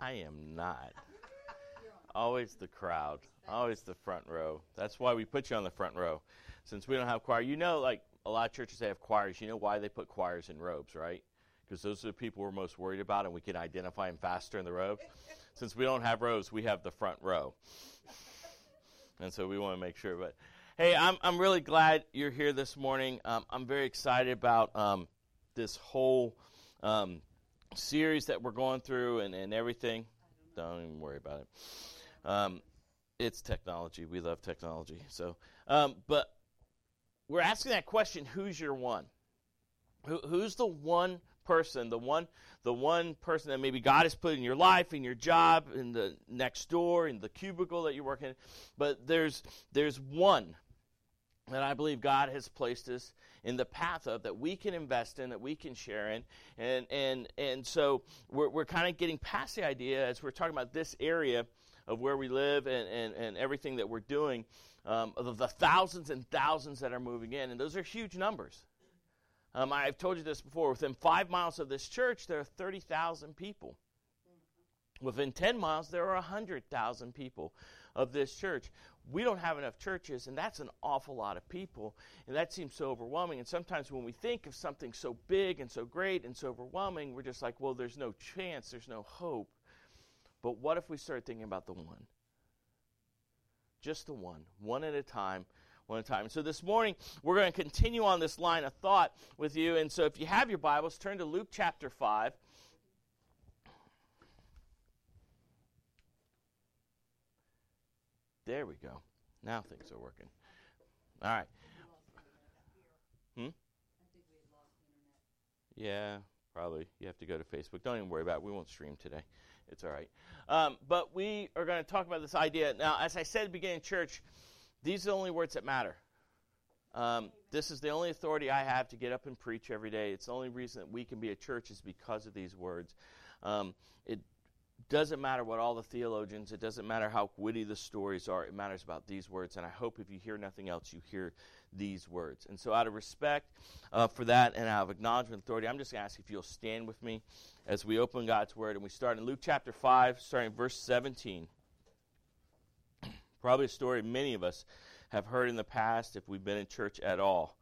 I am not. Always the crowd. Always the front row. That's why we put you on the front row. Since we don't have choir. You know, like a lot of churches, they have choirs. You know why they put choirs in robes, right? Because those are the people we're most worried about, and we can identify them faster in the robes. Since we don't have rows, we have the front row. And so we want to make sure. But hey, I'm really glad you're here this morning. I'm very excited about this whole series that we're going through and everything. Don't even worry about it. It's technology. We love technology. So, but we're asking that question: who's your one? Who's the one person? The one person that maybe God has put in your life, in your job, in the next door, in the cubicle that you're working in. But there's one that I believe God has placed us in the path of, that we can invest in, that we can share in. And so we're kind of getting past the idea as we're talking about this area of where we live and everything that we're doing, of the thousands and thousands that are moving in. And those are huge numbers. I've told you this before. Within 5 miles of this church, there are 30,000 people. Within 10 miles, there are 100,000 people of this church. We don't have enough churches, and that's an awful lot of people, and that seems so overwhelming. And sometimes when we think of something so big and so great and so overwhelming, we're just like, well, there's no chance, there's no hope. But what if we start thinking about the one? Just the one at a time. So this morning, we're going to continue on this line of thought with you. And so if you have your Bibles, turn to Luke chapter 5. There we go. Now things are working. All right. Yeah, probably. You have to go to Facebook. Don't even worry about it. We won't stream today. It's all right. But we are going to talk about this idea. Now, as I said at the beginning of church, these are the only words that matter. This is the only authority I have to get up and preach every day. It's the only reason that we can be a church is because of these words. It doesn't matter what all the theologians, it doesn't matter how witty the stories are, it matters about these words. And I hope if you hear nothing else, you hear these words. And so out of respect for that and out of acknowledgement authority, I'm just going to ask if you'll stand with me as we open God's Word. And we start in Luke chapter 5, starting verse 17. Probably a story many of us have heard in the past if we've been in church at all.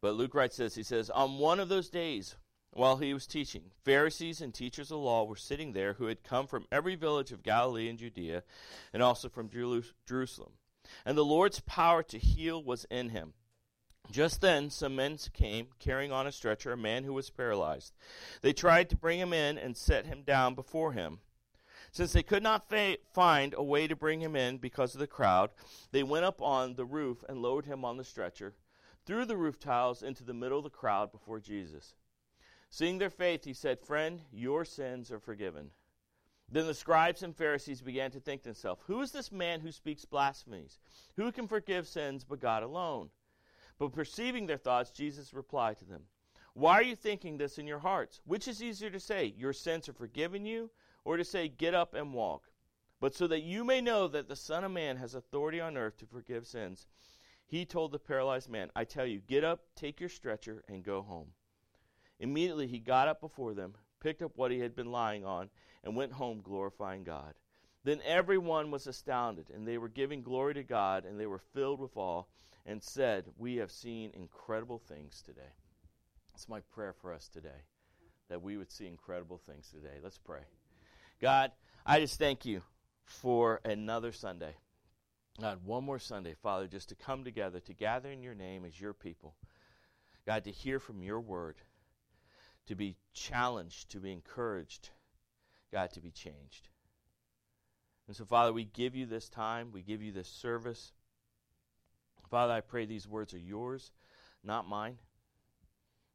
But Luke writes this, he says, on one of those days while he was teaching, Pharisees and teachers of law were sitting there who had come from every village of Galilee and Judea and also from Jerusalem. And the Lord's power to heal was in him. Just then some men came carrying on a stretcher a man who was paralyzed. They tried to bring him in and set him down before him. Since they could not find a way to bring him in because of the crowd, they went up on the roof and lowered him on the stretcher, threw the roof tiles into the middle of the crowd before Jesus. Seeing their faith, he said, friend, your sins are forgiven. Then the scribes and Pharisees began to think to themselves, who is this man who speaks blasphemies? Who can forgive sins but God alone? But perceiving their thoughts, Jesus replied to them, why are you thinking this in your hearts? Which is easier to say, your sins are forgiven you? Or to say, get up and walk. But so that you may know that the Son of Man has authority on earth to forgive sins, he told the paralyzed man, I tell you, get up, take your stretcher, and go home. Immediately he got up before them, picked up what he had been lying on, and went home glorifying God. Then everyone was astounded, and they were giving glory to God, and they were filled with awe, and said, we have seen incredible things today. That's my prayer for us today, that we would see incredible things today. Let's pray. God, I just thank you for another Sunday. God, one more Sunday, Father, just to come together, to gather in your name as your people. God, to hear from your word, to be challenged, to be encouraged, God, to be changed. And so, Father, we give you this time. We give you this service. Father, I pray these words are yours, not mine.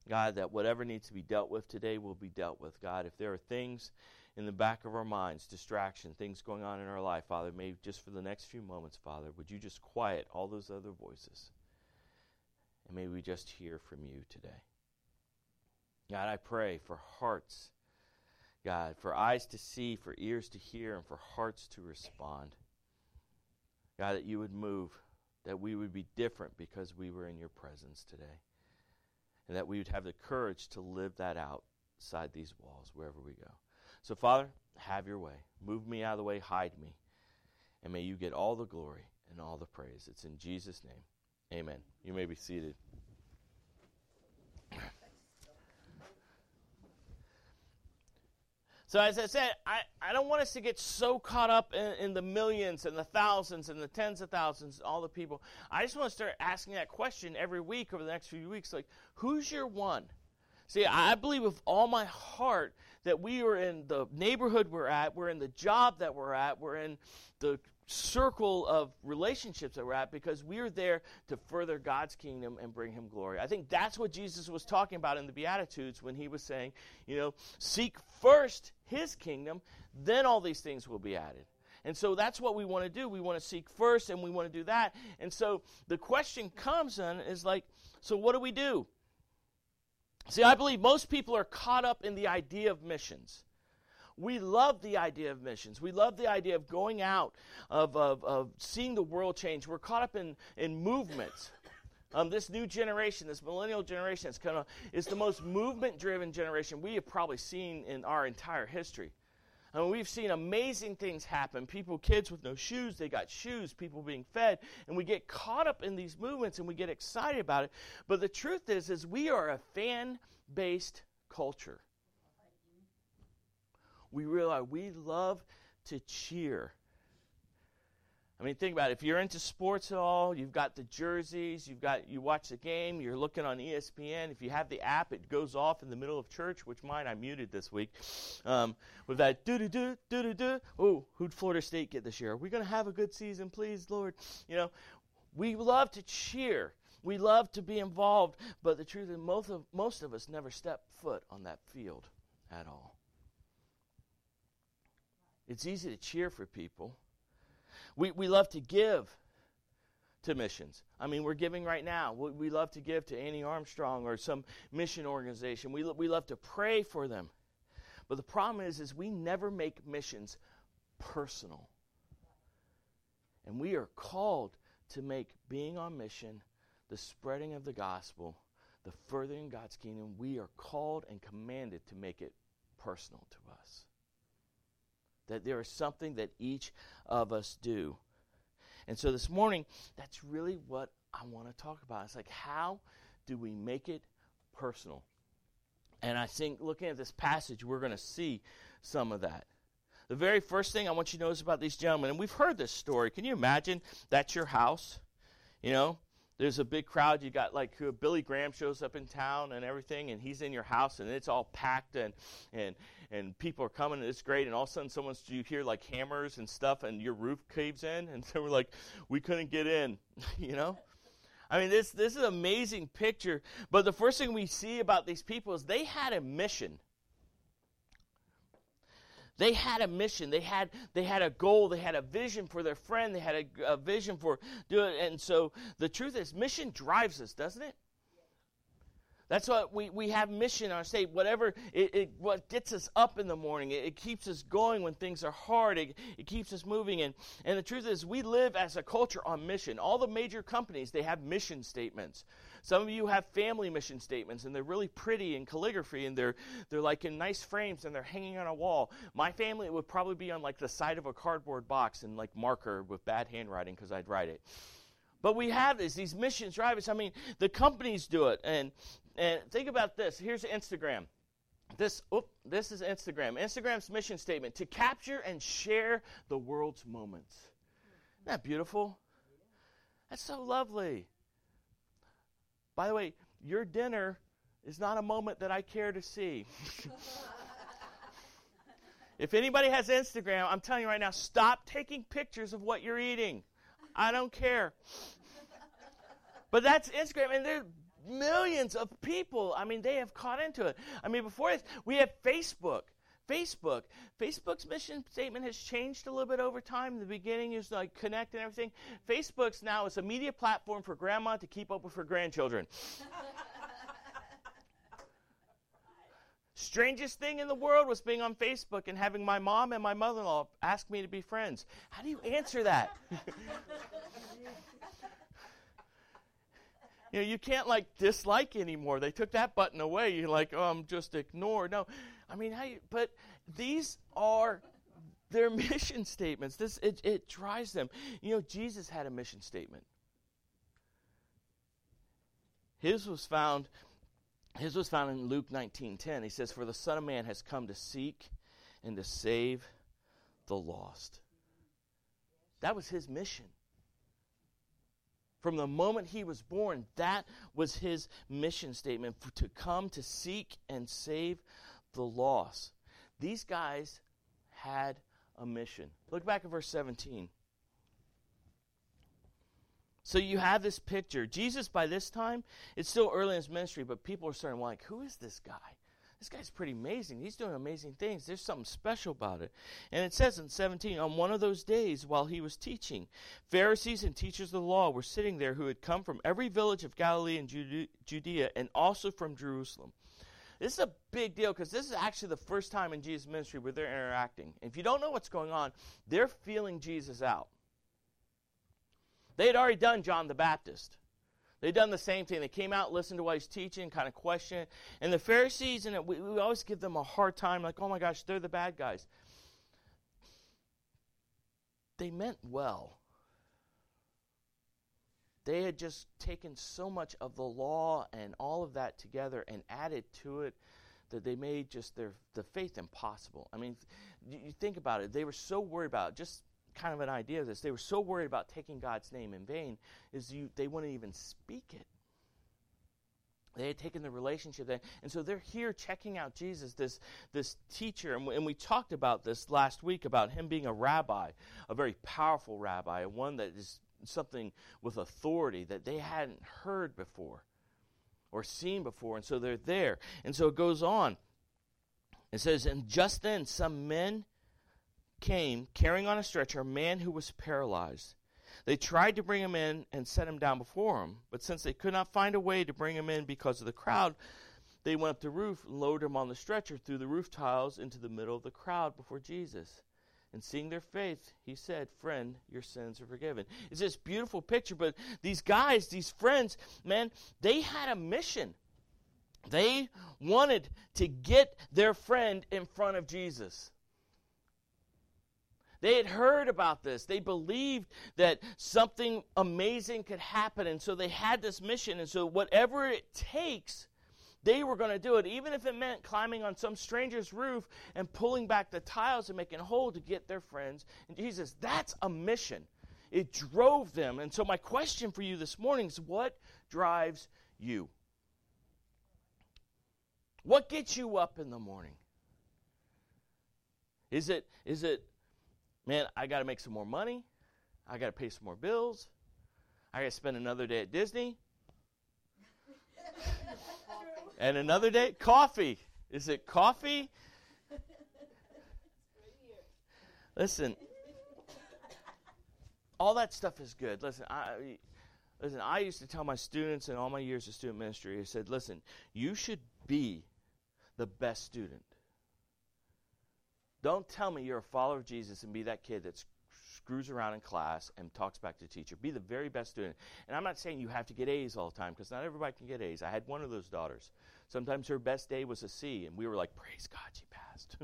God, that whatever needs to be dealt with today will be dealt with. God, if there are things in the back of our minds, distraction, things going on in our life, Father, maybe just for the next few moments, Father, would you just quiet all those other voices? And may we just hear from you today. God, I pray for hearts, God, for eyes to see, for ears to hear, and for hearts to respond. God, that you would move, that we would be different because we were in your presence today. And that we would have the courage to live that outside these walls wherever we go. So, Father, have your way. Move me out of the way, hide me. And may you get all the glory and all the praise. It's in Jesus' name. Amen. You may be seated. So as I said, I don't want us to get so caught up in the millions and the thousands and the tens of thousands, all the people. I just want to start asking that question every week over the next few weeks, like, who's your one? See, I believe with all my heart that we are in the neighborhood we're at, we're in the job that we're at, we're in the circle of relationships that we're at because we are there to further God's kingdom and bring him glory. I think that's what Jesus was talking about in the Beatitudes when he was saying, you know, seek first his kingdom, then all these things will be added. And so that's what we want to do. We want to seek first, and we want to do that. And so the question comes then is like, so what do we do? See, I believe most people are caught up in the idea of missions. We love the idea of missions. We love the idea of going out, of seeing the world change. We're caught up in movements. This new generation, this millennial generation, is the most movement-driven generation we have probably seen in our entire history. I mean, we've seen amazing things happen. Kids with no shoes, they got shoes, people being fed. And we get caught up in these movements and we get excited about it. But the truth is we are a fan-based culture. We realize we love to cheer. I mean, think about it. If you're into sports at all, you've got the jerseys, you watch the game, you're looking on ESPN. If you have the app, it goes off in the middle of church, which mine I muted this week, with that do-do-do, do-do-do. Oh, who'd Florida State get this year? Are we going to have a good season, please, Lord? You know, we love to cheer. We love to be involved. But the truth is, most of us never step foot on that field at all. It's easy to cheer for people. We love to give to missions. I mean, we're giving right now. We love to give to Annie Armstrong or some mission organization. We love to pray for them. But the problem is we never make missions personal. And we are called to make being on mission, the spreading of the gospel, the furthering God's kingdom. We are called and commanded to make it personal to us. That there is something that each of us do. And so this morning, that's really what I want to talk about. It's like, how do we make it personal? And I think looking at this passage, we're going to see some of that. The very first thing I want you to notice about these gentlemen, and we've heard this story. Can you imagine? That's your house. You know, there's a big crowd. You got like Billy Graham shows up in town and everything, and he's in your house, and it's all packed, and people are coming, and it's great, and all of a sudden you hear like hammers and stuff, and your roof caves in, and so we're like, we couldn't get in, you know? I mean, this is an amazing picture, but the first thing we see about these people is they had a mission. They had a mission. They had a goal. They had a vision for their friend. They had a vision for doing it. And so the truth is, mission drives us, doesn't it? That's what we have mission on our state. Whatever what gets us up in the morning, it keeps us going when things are hard. It keeps us moving. And the truth is, we live as a culture on mission. All the major companies, they have mission statements. Some of you have family mission statements, and they're really pretty in calligraphy, and they're like in nice frames, and they're hanging on a wall. My family, it would probably be on like the side of a cardboard box in like marker with bad handwriting because I'd write it. But we have these missions drivers. I mean, the companies do it. And think about this. Here's Instagram. This is Instagram. Instagram's mission statement, to capture and share the world's moments. Isn't that beautiful? That's so lovely. By the way, your dinner is not a moment that I care to see. If anybody has Instagram, I'm telling you right now, stop taking pictures of what you're eating. I don't care. But that's Instagram, and there's millions of people. I mean, they have caught into it. I mean, before this, we have Facebook. Facebook's mission statement has changed a little bit over time. In the beginning, it was like connect and everything. Facebook's now is a media platform for grandma to keep up with her grandchildren. Strangest thing in the world was being on Facebook and having my mom and my mother-in-law ask me to be friends. How do you answer that? You know, you can't like dislike anymore. They took that button away. You're like, oh, I'm just ignored. No, I mean, but these are their mission statements. It drives them. You know, Jesus had a mission statement. His was found in Luke 19:10. He says, "For the Son of Man has come to seek and to save the lost." That was his mission. From the moment he was born, that was his mission statement, to come to seek and save the lost. These guys had a mission. Look back at verse 17. So you have this picture. Jesus, by this time, it's still early in his ministry, but people are starting to like, who is this guy? This guy's pretty amazing. He's doing amazing things. There's something special about it. And it says in 17, on one of those days while he was teaching, Pharisees and teachers of the law were sitting there who had come from every village of Galilee and Judea and also from Jerusalem. This is a big deal because this is actually the first time in Jesus' ministry where they're interacting. If you don't know what's going on, they're feeling Jesus out. They had already done John the Baptist. They'd done the same thing. They came out, listened to what he's teaching, kind of questioned. And the Pharisees, and we always give them a hard time, like, oh my gosh, they're the bad guys. They meant well. They had just taken so much of the law and all of that together and added to it that they made just the faith impossible. I mean, you think about it. They were so worried about it. Just kind of an idea of this. They were so worried about taking God's name in vain they wouldn't even speak it. They had taken the relationship there. And so they're here checking out Jesus, this teacher. And we talked about this last week about him being a rabbi, a very powerful rabbi, one that is something with authority that they hadn't heard before or seen before. And so they're there. And so it goes on. It says, and just then some men came, carrying on a stretcher, a man who was paralyzed. They tried to bring him in and set him down before him, but since they could not find a way to bring him in because of the crowd, they went up the roof and lowered him on the stretcher through the roof tiles into the middle of the crowd before Jesus. And seeing their faith, he said, "Friend, your sins are forgiven." It's this beautiful picture, but these guys, these friends, man, they had a mission. They wanted to get their friend in front of Jesus. They had heard about this. They believed that something amazing could happen, and so they had this mission, and so whatever it takes, they were going to do it, even if it meant climbing on some stranger's roof and pulling back the tiles and making a hole to get their friends. And Jesus, that's a mission. It drove them. And so my question for you this morning is, what drives you? What gets you up in the morning? Is it man, I got to make some more money. I got to pay some more bills. I got to spend another day at Disney. And another day, coffee. Is it coffee? Listen, all that stuff is good. Listen, I used to tell my students in all my years of student ministry, I said, listen, you should be the best student. Don't tell me you're a follower of Jesus and be that kid that screws around in class and talks back to the teacher. Be the very best student. And I'm not saying you have to get A's all the time, because not everybody can get A's. I had one of those daughters. Sometimes her best day was a C, and we were like, praise God, she passed.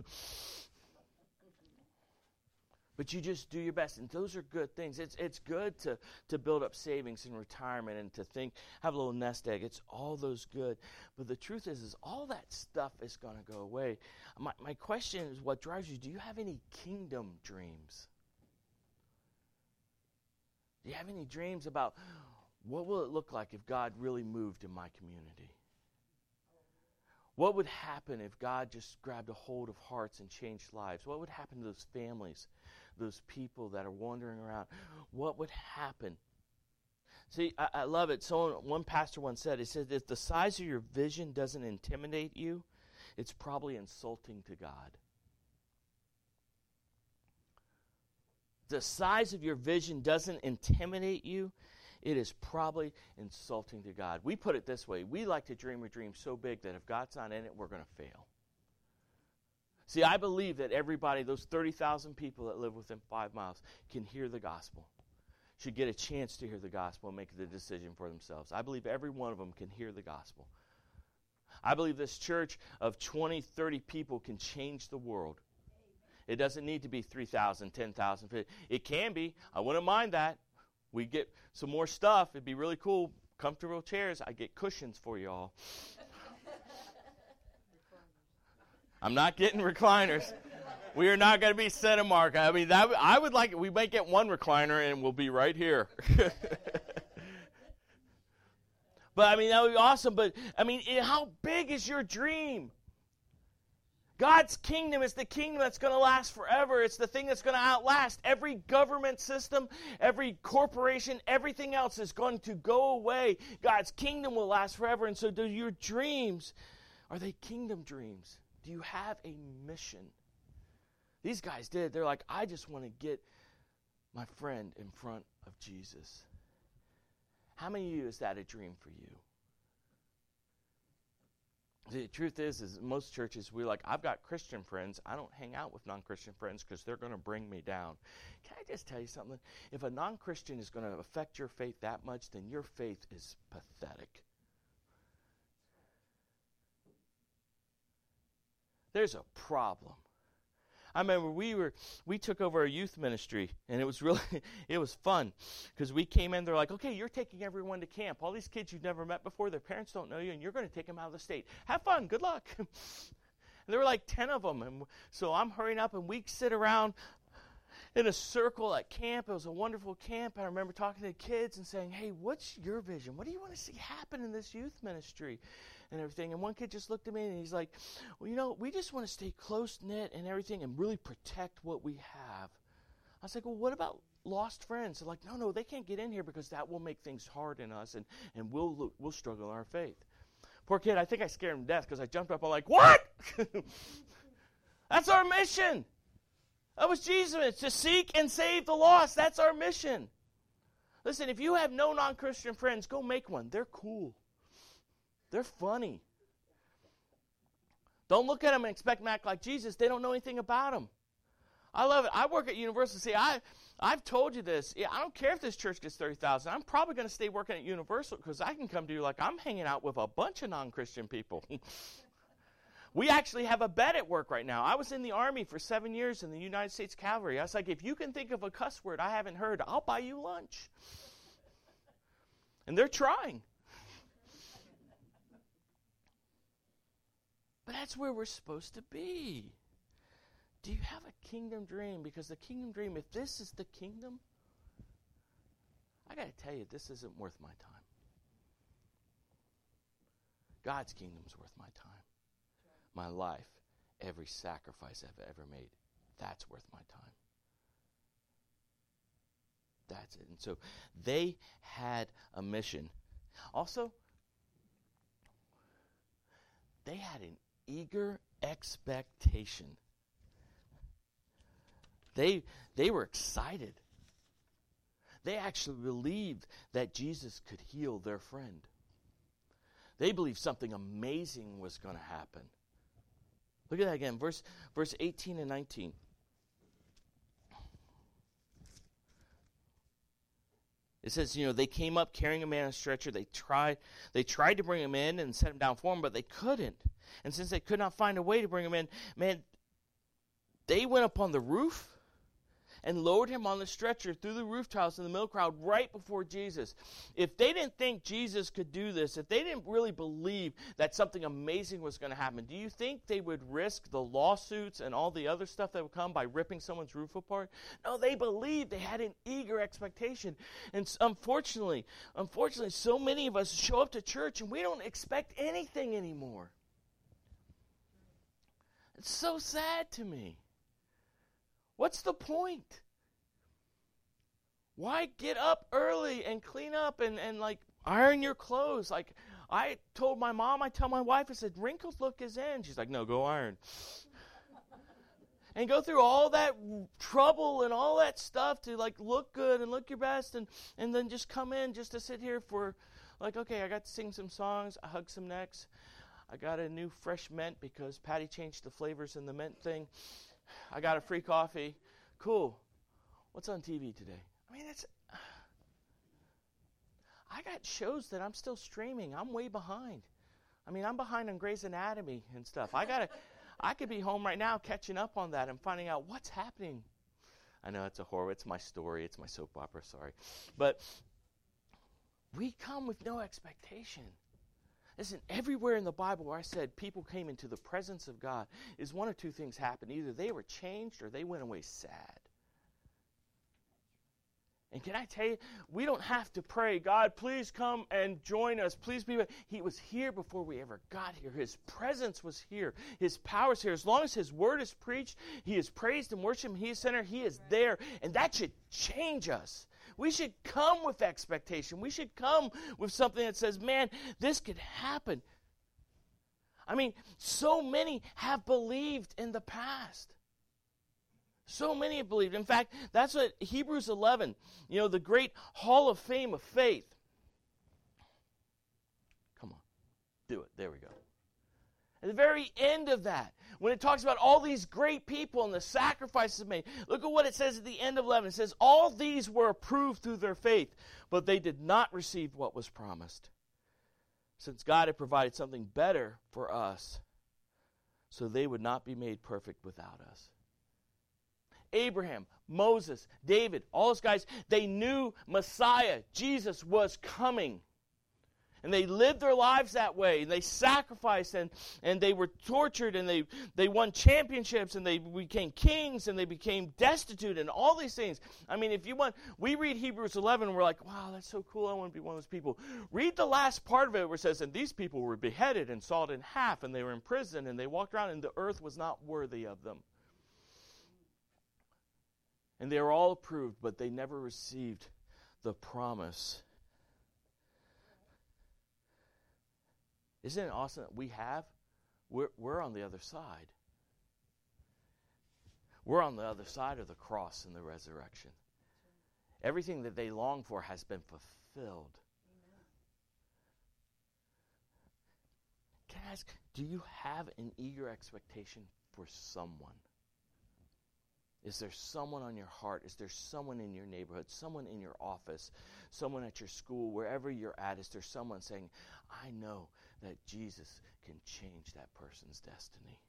But you just do your best, and those are good things. It's good to build up savings in retirement and to have a little nest egg. It's all those good. But the truth is all that stuff is going to go away. My question is, what drives you? Do you have any kingdom dreams? Do you have any dreams about what will it look like if God really moved in my community? What would happen if God just grabbed a hold of hearts and changed lives? What would happen to those families, those people that are wandering around? What would happen? See, I love it. One pastor once said, he said, if the size of your vision doesn't intimidate you, it's probably insulting to God. The size of your vision doesn't intimidate you, it is probably insulting to God. We put it this way. We like to dream a dream so big that if God's not in it, we're going to fail. See, I believe that everybody, those 30,000 people that live within 5 miles, can hear the gospel, should get a chance to hear the gospel and make the decision for themselves. I believe every one of them can hear the gospel. I believe this church of 20, 30 people can change the world. It doesn't need to be 3,000, 10,000. It can be. I wouldn't mind that. We get some more stuff. It'd be really cool. Comfortable chairs. I get cushions for y'all. I'm not getting recliners. We are not going to be Cinemark. I mean, that, I would like it. We might get one recliner and we'll be right here. But, I mean, that would be awesome. But, I mean, how big is your dream? God's kingdom is the kingdom that's going to last forever. It's the thing that's going to outlast. Every government system, every corporation, everything else is going to go away. God's kingdom will last forever. And so do your dreams, are they kingdom dreams? Do you have a mission? These guys did. They're like, I just want to get my friend in front of Jesus. How many of you, is that a dream for you? The truth is most churches, we're like, I've got Christian friends. I don't hang out with non-Christian friends because they're going to bring me down. Can I just tell you something? If a non-Christian is going to affect your faith that much, then your faith is pathetic. There's a problem. I remember we took over a youth ministry, and it was fun because we came in. They're like, okay, you're taking everyone to camp. All these kids you've never met before, their parents don't know you, and you're going to take them out of the state. Have fun. Good luck. And there were like 10 of them, and so I'm hurrying up, and we sit around in a circle at camp. It was a wonderful camp. I remember talking to the kids and saying, hey, what's your vision? What do you want to see happen in this youth ministry? And everything. And one kid just looked at me and he's like, well, you know, we just want to stay close-knit and everything and really protect what we have. I was like, well, what about lost friends? They're like, no, they can't get in here because that will make things hard in us and we'll struggle in our faith. Poor kid, I think I scared him to death because I jumped up. I'm like, what? That's our mission. That was Jesus, to seek and save the lost. That's our mission. Listen, if you have no non-Christian friends, go make one. They're cool. They're funny. Don't look at them and expect them to act like Jesus. They don't know anything about them. I love it. I work at Universal. See, I've told you this. I don't care if this church gets 30,000. I'm probably going to stay working at Universal because I can come to you like I'm hanging out with a bunch of non-Christian people. We actually have a bet at work right now. I was in the Army for 7 years in the United States Cavalry. I was like, if you can think of a cuss word I haven't heard, I'll buy you lunch. And they're trying. But that's where we're supposed to be. Do you have a kingdom dream? Because the kingdom dream, if this is the kingdom, I got to tell you, this isn't worth my time. God's kingdom's worth my time. My life, every sacrifice I've ever made, that's worth my time. That's it. And so they had a mission. Also, they had an eager expectation. They were excited. They actually believed that Jesus could heal their friend. They believed something amazing was going to happen. Look at that again, verse 18 and 19. It says, you know, they came up carrying a man on a stretcher. They tried to bring him in and set him down for him, but they couldn't. And since they could not find a way to bring him in, man, they went up on the roof and lowered him on the stretcher through the roof tiles in the middle crowd right before Jesus. If they didn't think Jesus could do this, if they didn't really believe that something amazing was going to happen, do you think they would risk the lawsuits and all the other stuff that would come by ripping someone's roof apart? No, they believed. They had an eager expectation. And unfortunately, so many of us show up to church and we don't expect anything anymore. It's so sad to me. What's the point? Why get up early and clean up and like iron your clothes? Like I told my mom, I tell my wife, I said, wrinkled look is in. She's like, no, go iron. And go through all that trouble and all that stuff to like look good and look your best and then just come in just to sit here for like, okay, I got to sing some songs, I hugged some necks. I got a new fresh mint because Patty changed the flavors in the mint thing. I got a free coffee. Cool. What's on TV today? I mean, it's. I got shows that I'm still streaming. I'm way behind. I mean, I'm behind on Grey's Anatomy and stuff. I could be home right now catching up on that and finding out what's happening. I know it's a horror. It's my story. It's my soap opera. Sorry. But we come with no expectation. Listen, everywhere in the Bible where I said people came into the presence of God is one of two things happened. Either they were changed or they went away sad. And can I tell you, we don't have to pray, God, please come and join us. Please be. He was here before we ever got here. His presence was here. His power is here. As long as his word is preached, he is praised and worshiped. He is center. He is there. And that should change us. We should come with expectation. We should come with something that says, man, this could happen. I mean, so many have believed in the past. So many have believed. In fact, that's what Hebrews 11, you know, the great hall of fame of faith. Come on, do it. There we go. At the very end of that, when it talks about all these great people and the sacrifices made, look at what it says at the end of 11. It says, all these were approved through their faith, but they did not receive what was promised, since God had provided something better for us, so they would not be made perfect without us. Abraham, Moses, David, all those guys, they knew Messiah, Jesus, was coming. And they lived their lives that way. And they sacrificed and they were tortured and they won championships and they became kings and they became destitute and all these things. I mean, if you want, we read Hebrews 11 and we're like, wow, that's so cool. I want to be one of those people. Read the last part of it where it says, and these people were beheaded and sawed in half and they were in prison and they walked around and the earth was not worthy of them. And they were all approved, but they never received the promise. Isn't it awesome that we have? We're on the other side. We're on the other side of the cross and the resurrection. Everything that they long for has been fulfilled. Can I ask, do you have an eager expectation for someone? Is there someone on your heart? Is there someone in your neighborhood, someone in your office, someone at your school, wherever you're at? Is there someone saying, I know that Jesus can change that person's destiny?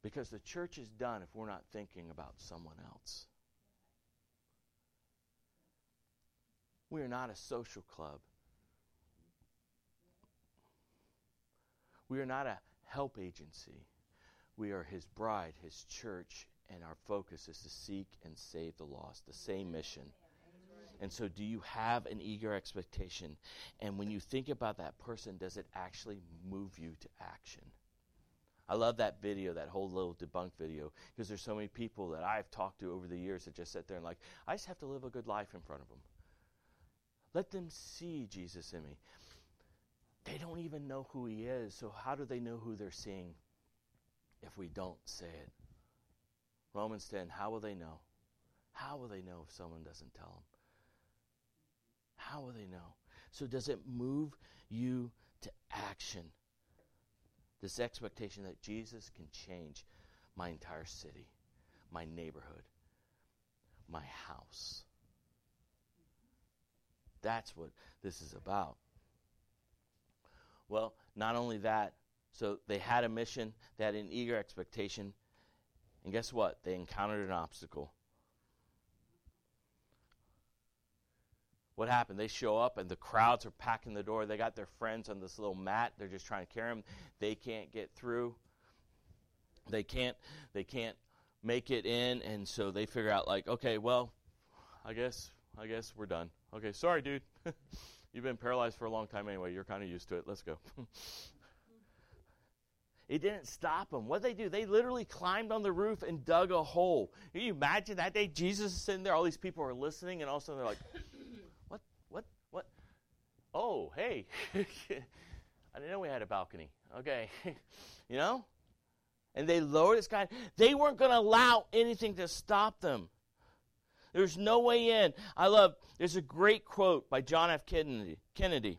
Because the church is done if we're not thinking about someone else. We are not a social club. We are not a help agency. We are his bride, his church, and our focus is to seek and save the lost. The same mission. And so do you have an eager expectation? And when you think about that person, does it actually move you to action? I love that video, that whole little debunk video, because there's so many people that I've talked to over the years that just sit there and like, I just have to live a good life in front of them. Let them see Jesus in me. They don't even know who he is, so how do they know who they're seeing if we don't say it? Romans 10, how will they know? How will they know if someone doesn't tell them? How will they know? So does it move you to action? This expectation that Jesus can change my entire city, my neighborhood, my house. That's what this is about. Well, not only that, so they had a mission, they had an eager expectation, and guess what? They encountered an obstacle. What happened? They show up, and the crowds are packing the door. They got their friends on this little mat. They're just trying to carry them. They can't get through. They can't make it in, and so they figure out, like, okay, well, I guess we're done. Okay, sorry, dude. You've been paralyzed for a long time anyway. You're kind of used to it. Let's go. It didn't stop them. What did they do? They literally climbed on the roof and dug a hole. Can you imagine that day? Jesus is sitting there. All these people are listening, and all of a sudden they're like, what? Oh, hey. I didn't know we had a balcony. Okay. You know? And they lowered this guy. They weren't going to allow anything to stop them. There's no way in. There's a great quote by John F. Kennedy.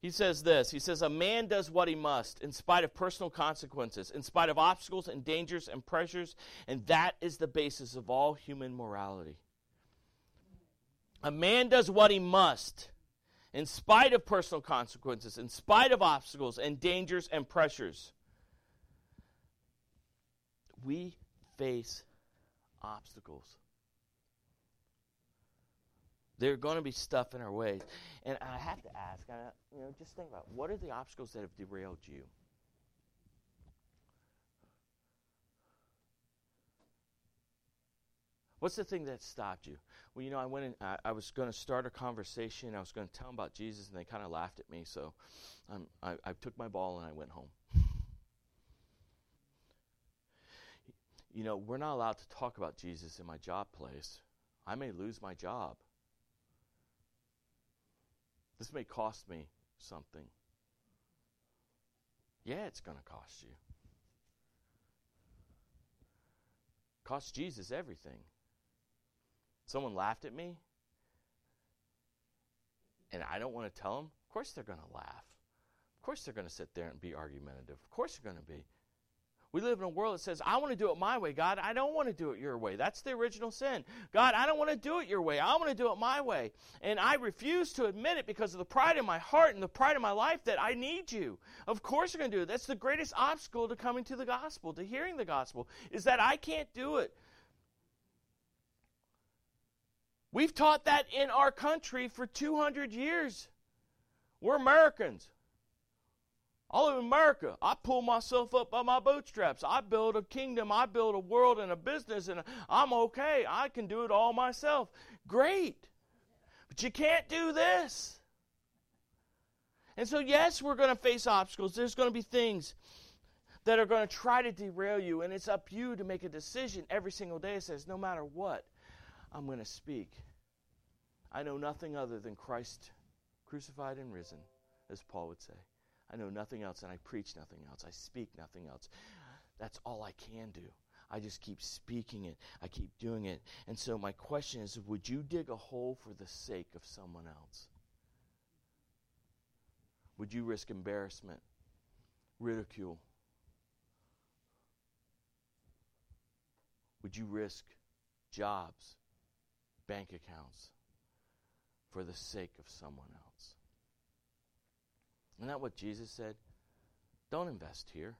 He says this. He says, a man does what he must in spite of personal consequences, in spite of obstacles and dangers and pressures, and that is the basis of all human morality. A man does what he must in spite of personal consequences, in spite of obstacles and dangers and pressures. We face obstacles. There are going to be stuff in our way. And I have to ask, just think about, what are the obstacles that have derailed you? What's the thing that stopped you? Well, I went in, I was going to start a conversation. I was going to tell them about Jesus, and they kind of laughed at me. So I took my ball, and I went home. We're not allowed to talk about Jesus in my job place. I may lose my job. This may cost me something. Yeah, it's going to cost you. Cost Jesus everything. Someone laughed at me, and I don't want to tell them. Of course they're going to laugh. Of course they're going to sit there and be argumentative. Of course they're going to be. We live in a world that says, I want to do it my way, God. I don't want to do it your way. That's the original sin. God, I don't want to do it your way. I want to do it my way. And I refuse to admit it because of the pride in my heart and the pride in my life that I need you. Of course you're going to do it. That's the greatest obstacle to coming to the gospel, to hearing the gospel, is that I can't do it. We've taught that in our country for 200 years. We're Americans. All over America. I pull myself up by my bootstraps. I build a kingdom. I build a world and a business, and I'm okay. I can do it all myself. Great. But you can't do this. And so, yes, we're going to face obstacles. There's going to be things that are going to try to derail you, and it's up to you to make a decision every single day. It says, no matter what, I'm going to speak. I know nothing other than Christ crucified and risen, as Paul would say. I know nothing else, and I preach nothing else. I speak nothing else. That's all I can do. I just keep speaking it. I keep doing it. And so my question is, would you dig a hole for the sake of someone else? Would you risk embarrassment, ridicule? Would you risk jobs, bank accounts, for the sake of someone else? Isn't that what Jesus said? Don't invest here.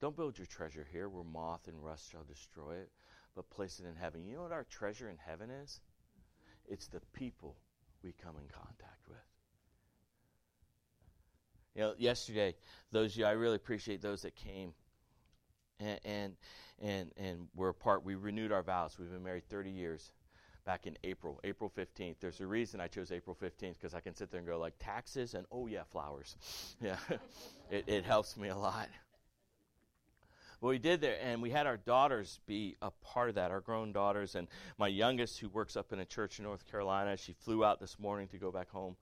Don't build your treasure here where moth and rust shall destroy it, but place it in heaven. You know what our treasure in heaven is? It's the people we come in contact with. Yesterday, those of you, I really appreciate those that came and were a part. We renewed our vows. We've been married 30 years. Back in April 15th. There's a reason I chose April 15th, because I can sit there and go like, taxes and, oh yeah, flowers. Yeah, it helps me a lot. But we did there, and we had our daughters be a part of that, our grown daughters. And my youngest, who works up in a church in North Carolina, she flew out this morning to go back home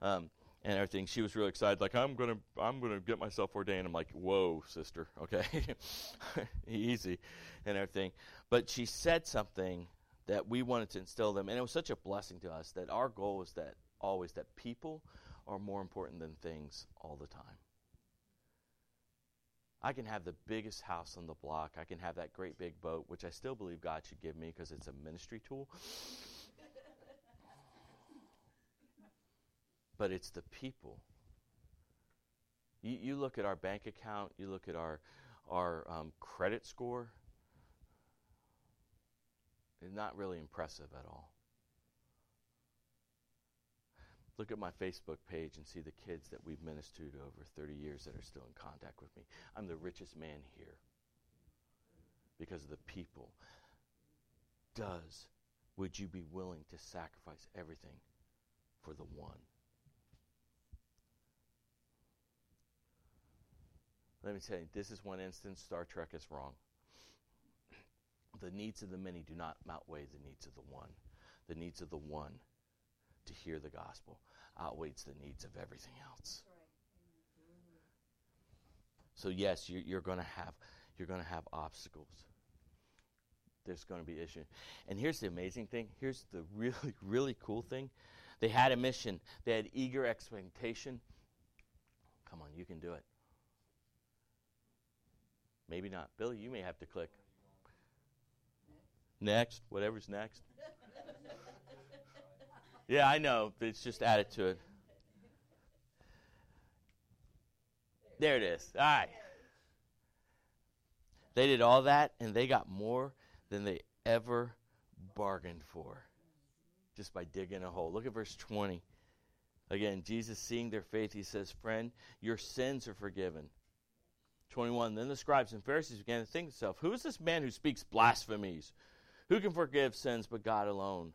and everything. She was really excited, like, I'm gonna get myself ordained. I'm like, whoa, sister, okay, easy, and everything. But she said something that we wanted to instill them. And it was such a blessing to us that our goal is that always that people are more important than things all the time. I can have the biggest house on the block. I can have that great big boat, which I still believe God should give me because it's a ministry tool. But it's the people. You look at our bank account. You look at our credit score. Not really impressive at all. Look at my Facebook page and see the kids that we've ministered to over 30 years that are still in contact with me. I'm the richest man here because of the people. Would you be willing to sacrifice everything for the one? Let me tell you, this is one instance Star Trek is wrong. The needs of the many do not outweigh the needs of the one. The needs of the one to hear the gospel outweighs the needs of everything else. Right. Mm-hmm. So yes, you're going to have obstacles. There's going to be issues. And here's the amazing thing. Here's the really, really cool thing. They had a mission. They had eager expectation. Come on, you can do it. Maybe not. Billy, you may have to click. Next, whatever's next. Yeah, I know. It's just added to it. There it is. All right. They did all that, and they got more than they ever bargained for just by digging a hole. Look at verse 20. Again, Jesus, seeing their faith, he says, "Friend, your sins are forgiven." 21, then the scribes and Pharisees began to think to themselves, "Who is this man who speaks blasphemies? Who can forgive sins but God alone?"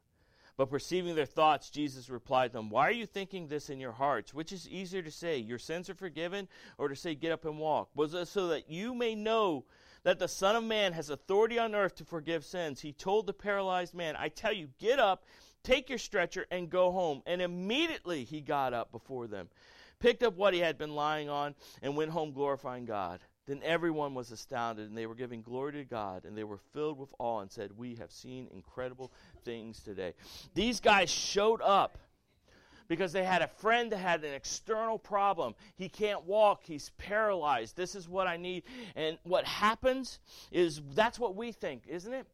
But perceiving their thoughts, Jesus replied to them, "Why are you thinking this in your hearts? Which is easier to say, 'Your sins are forgiven,' or to say, 'Get up and walk'? Was it so that you may know that the Son of Man has authority on earth to forgive sins?" He told the paralyzed man, "I tell you, get up, take your stretcher, and go home." And immediately he got up before them, picked up what he had been lying on, and went home glorifying God. Then everyone was astounded, and they were giving glory to God, and they were filled with awe and said, "We have seen incredible things today." These guys showed up because they had a friend that had an external problem. He can't walk. He's paralyzed. This is what I need. And what happens is that's what we think, isn't it?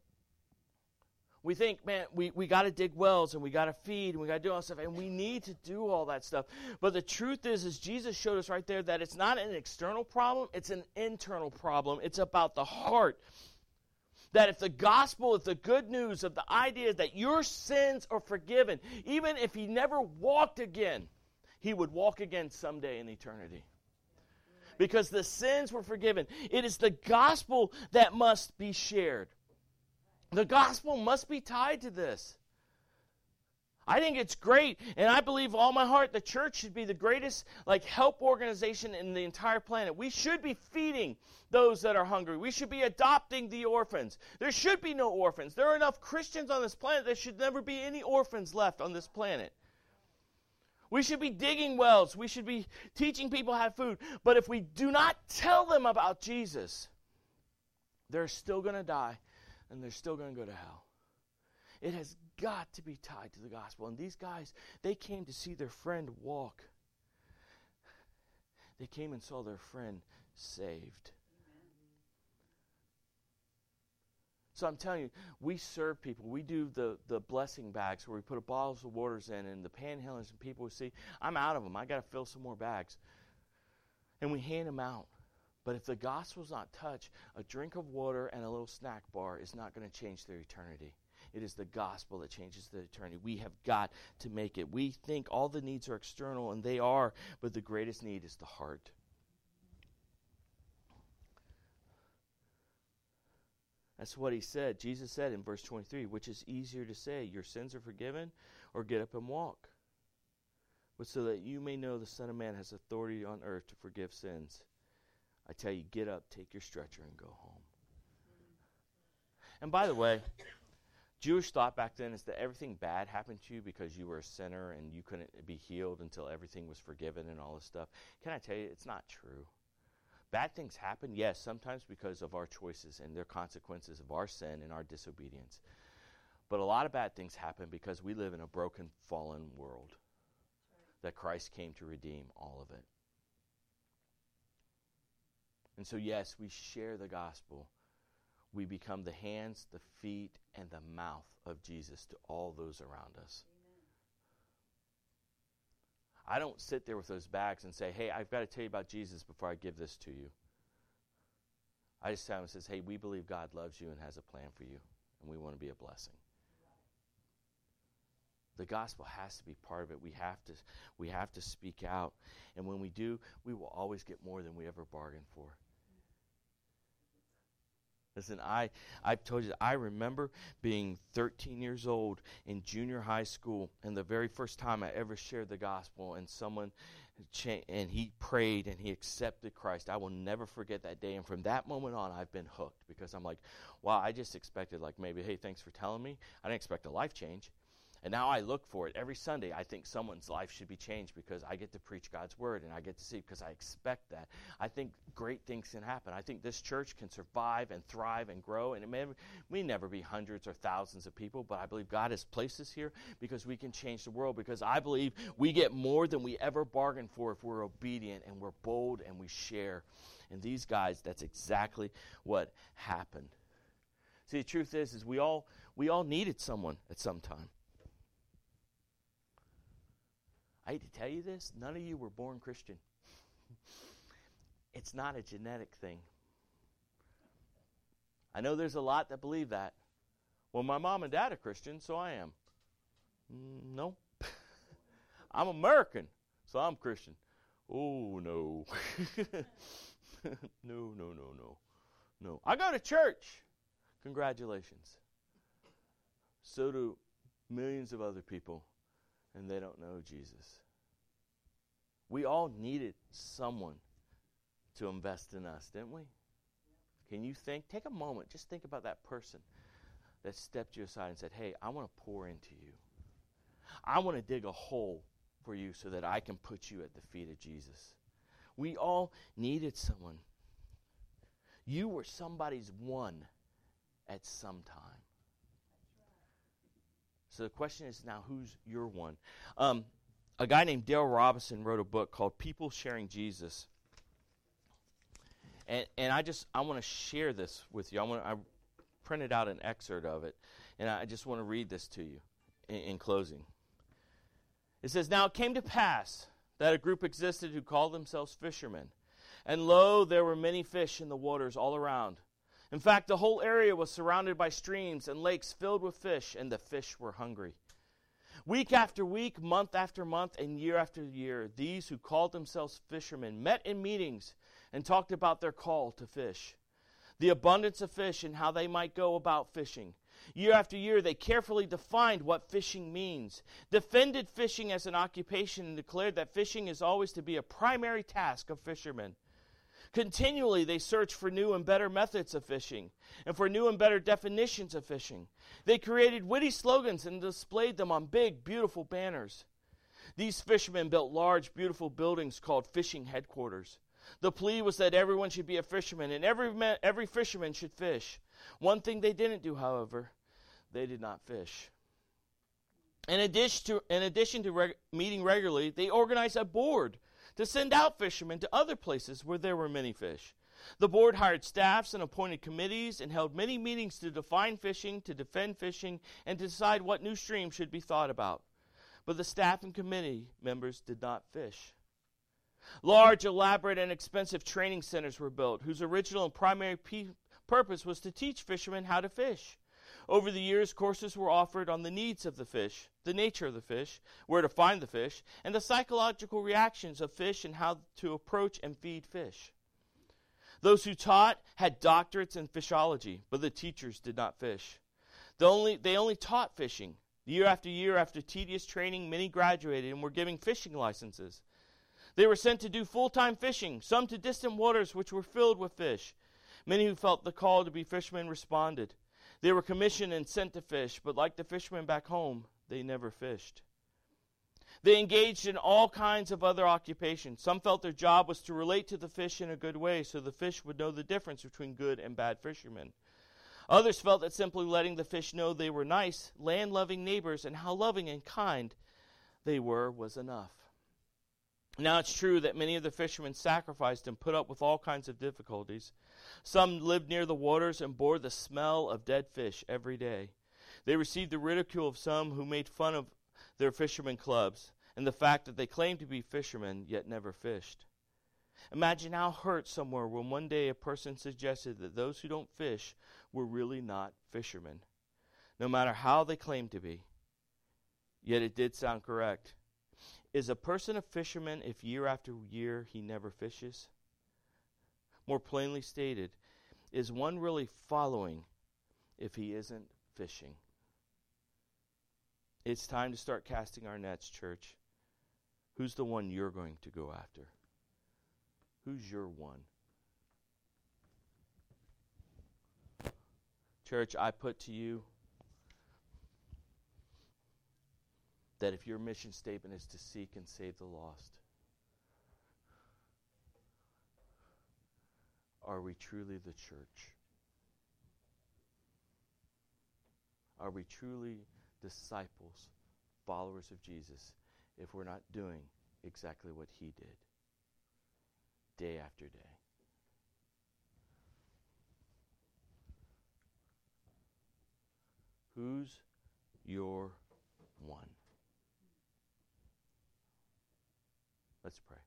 We think, man, we got to dig wells, and we got to feed, and we got to do all that stuff, and we need to do all that stuff. But the truth is Jesus showed us right there that it's not an external problem. It's an internal problem. It's about the heart. That if the gospel, if the good news of the idea that your sins are forgiven, even if he never walked again, he would walk again someday in eternity. Because the sins were forgiven. It is the gospel that must be shared. The gospel must be tied to this. I think it's great, and I believe all my heart the church should be the greatest help organization in the entire planet. We should be feeding those that are hungry. We should be adopting the orphans. There should be no orphans. There are enough Christians on this planet. There should never be any orphans left on this planet. We should be digging wells. We should be teaching people how to have food. But if we do not tell them about Jesus, they're still going to die. And they're still going to go to hell. It has got to be tied to the gospel. And these guys, they came to see their friend walk. They came and saw their friend saved. So I'm telling you, we serve people. We do the blessing bags where we put bottles of waters in, and the panhandlers and people will see, I'm out of them. I got to fill some more bags. And we hand them out. But if the gospel's not touched, a drink of water and a little snack bar is not going to change their eternity. It is the gospel that changes their eternity. We have got to make it. We think all the needs are external, and they are, but the greatest need is the heart. That's what he said. Jesus said in verse 23, "Which is easier to say, 'Your sins are forgiven,' or 'Get up and walk'? But so that you may know the Son of Man has authority on earth to forgive sins. I tell you, get up, take your stretcher, and go home." And by the way, Jewish thought back then is that everything bad happened to you because you were a sinner and you couldn't be healed until everything was forgiven and all this stuff. Can I tell you, it's not true. Bad things happen, yes, sometimes because of our choices and their consequences of our sin and our disobedience. But a lot of bad things happen because we live in a broken, fallen world that Christ came to redeem all of it. And so, yes, we share the gospel. We become the hands, the feet, and the mouth of Jesus to all those around us. Amen. I don't sit there with those bags and say, "Hey, I've got to tell you about Jesus before I give this to you." I just tell them and says, "Hey, we believe God loves you and has a plan for you, and we want to be a blessing." The gospel has to be part of it. We have to speak out. And when we do, we will always get more than we ever bargained for. Listen, I've told you, I remember being 13 years old in junior high school, and the very first time I ever shared the gospel, and someone and he prayed and he accepted Christ. I will never forget that day. And from that moment on, I've been hooked, because I'm like, wow, I just expected maybe, "Hey, thanks for telling me." I didn't expect a life change. And now I look for it. Every Sunday, I think someone's life should be changed because I get to preach God's word, and I get to see it because I expect that. I think great things can happen. I think this church can survive and thrive and grow. And it may never be hundreds or thousands of people, but I believe God has placed us here because we can change the world, because I believe we get more than we ever bargained for if we're obedient and we're bold and we share. And these guys, that's exactly what happened. See, the truth is we all needed someone at some time. hate to tell you this, none of you were born Christian. It's not a genetic thing. I know there's a lot that believe that. Well, my mom and dad are Christian, so I am. No. I'm American, so I'm Christian. Oh, no. No. I go to church. Congratulations. So do millions of other people, and they don't know Jesus. We all needed someone to invest in us, didn't we? Can you think? Take a moment. Just think about that person that stepped you aside and said, hey, I want to pour into you. I want to dig a hole for you so that I can put you at the feet of Jesus. We all needed someone. You were somebody's one at some time. So the question is now, who's your one? A guy named Dale Robinson wrote a book called People Sharing Jesus. And I want to share this with you. I printed out an excerpt of it, and I just want to read this to you in closing. It says, now it came to pass that a group existed who called themselves fishermen. And lo, there were many fish in the waters all around. In fact, the whole area was surrounded by streams and lakes filled with fish, and the fish were hungry. Week after week, month after month, and year after year, these who called themselves fishermen met in meetings and talked about their call to fish, the abundance of fish, and how they might go about fishing. Year after year, they carefully defined what fishing means, defended fishing as an occupation, and declared that fishing is always to be a primary task of fishermen. Continually, they searched for new and better methods of fishing and for new and better definitions of fishing. They created witty slogans and displayed them on big, beautiful banners. These fishermen built large, beautiful buildings called fishing headquarters. The plea was that everyone should be a fisherman and every fisherman should fish. One thing they didn't do, however, they did not fish. In addition to meeting regularly, they organized a board to send out fishermen to other places where there were many fish. The board hired staffs and appointed committees and held many meetings to define fishing, to defend fishing, and to decide what new streams should be thought about. But the staff and committee members did not fish. Large, elaborate, and expensive training centers were built, whose original and primary purpose was to teach fishermen how to fish. Over the years, courses were offered on the needs of the fish, the nature of the fish, where to find the fish, and the psychological reactions of fish and how to approach and feed fish. Those who taught had doctorates in fishology, but the teachers did not fish. They only taught fishing. Year after year, after tedious training, many graduated and were given fishing licenses. They were sent to do full-time fishing, some to distant waters which were filled with fish. Many who felt the call to be fishermen responded. They were commissioned and sent to fish, but like the fishermen back home, they never fished. They engaged in all kinds of other occupations. Some felt their job was to relate to the fish in a good way so the fish would know the difference between good and bad fishermen. Others felt that simply letting the fish know they were nice, land-loving neighbors and how loving and kind they were was enough. Now it's true that many of the fishermen sacrificed and put up with all kinds of difficulties. Some lived near the waters and bore the smell of dead fish every day. They received the ridicule of some who made fun of their fishermen clubs and the fact that they claimed to be fishermen yet never fished. Imagine how hurt some were when one day a person suggested that those who don't fish were really not fishermen, no matter how they claimed to be. Yet it did sound correct. Is a person a fisherman if year after year he never fishes? More plainly stated, is one really following if he isn't fishing? It's time to start casting our nets, church. Who's the one you're going to go after? Who's your one? Church, I put to you that if your mission statement is to seek and save the lost, are we truly the church? Are we truly disciples, followers of Jesus, if we're not doing exactly what he did day after day? Who's your one? Let's pray.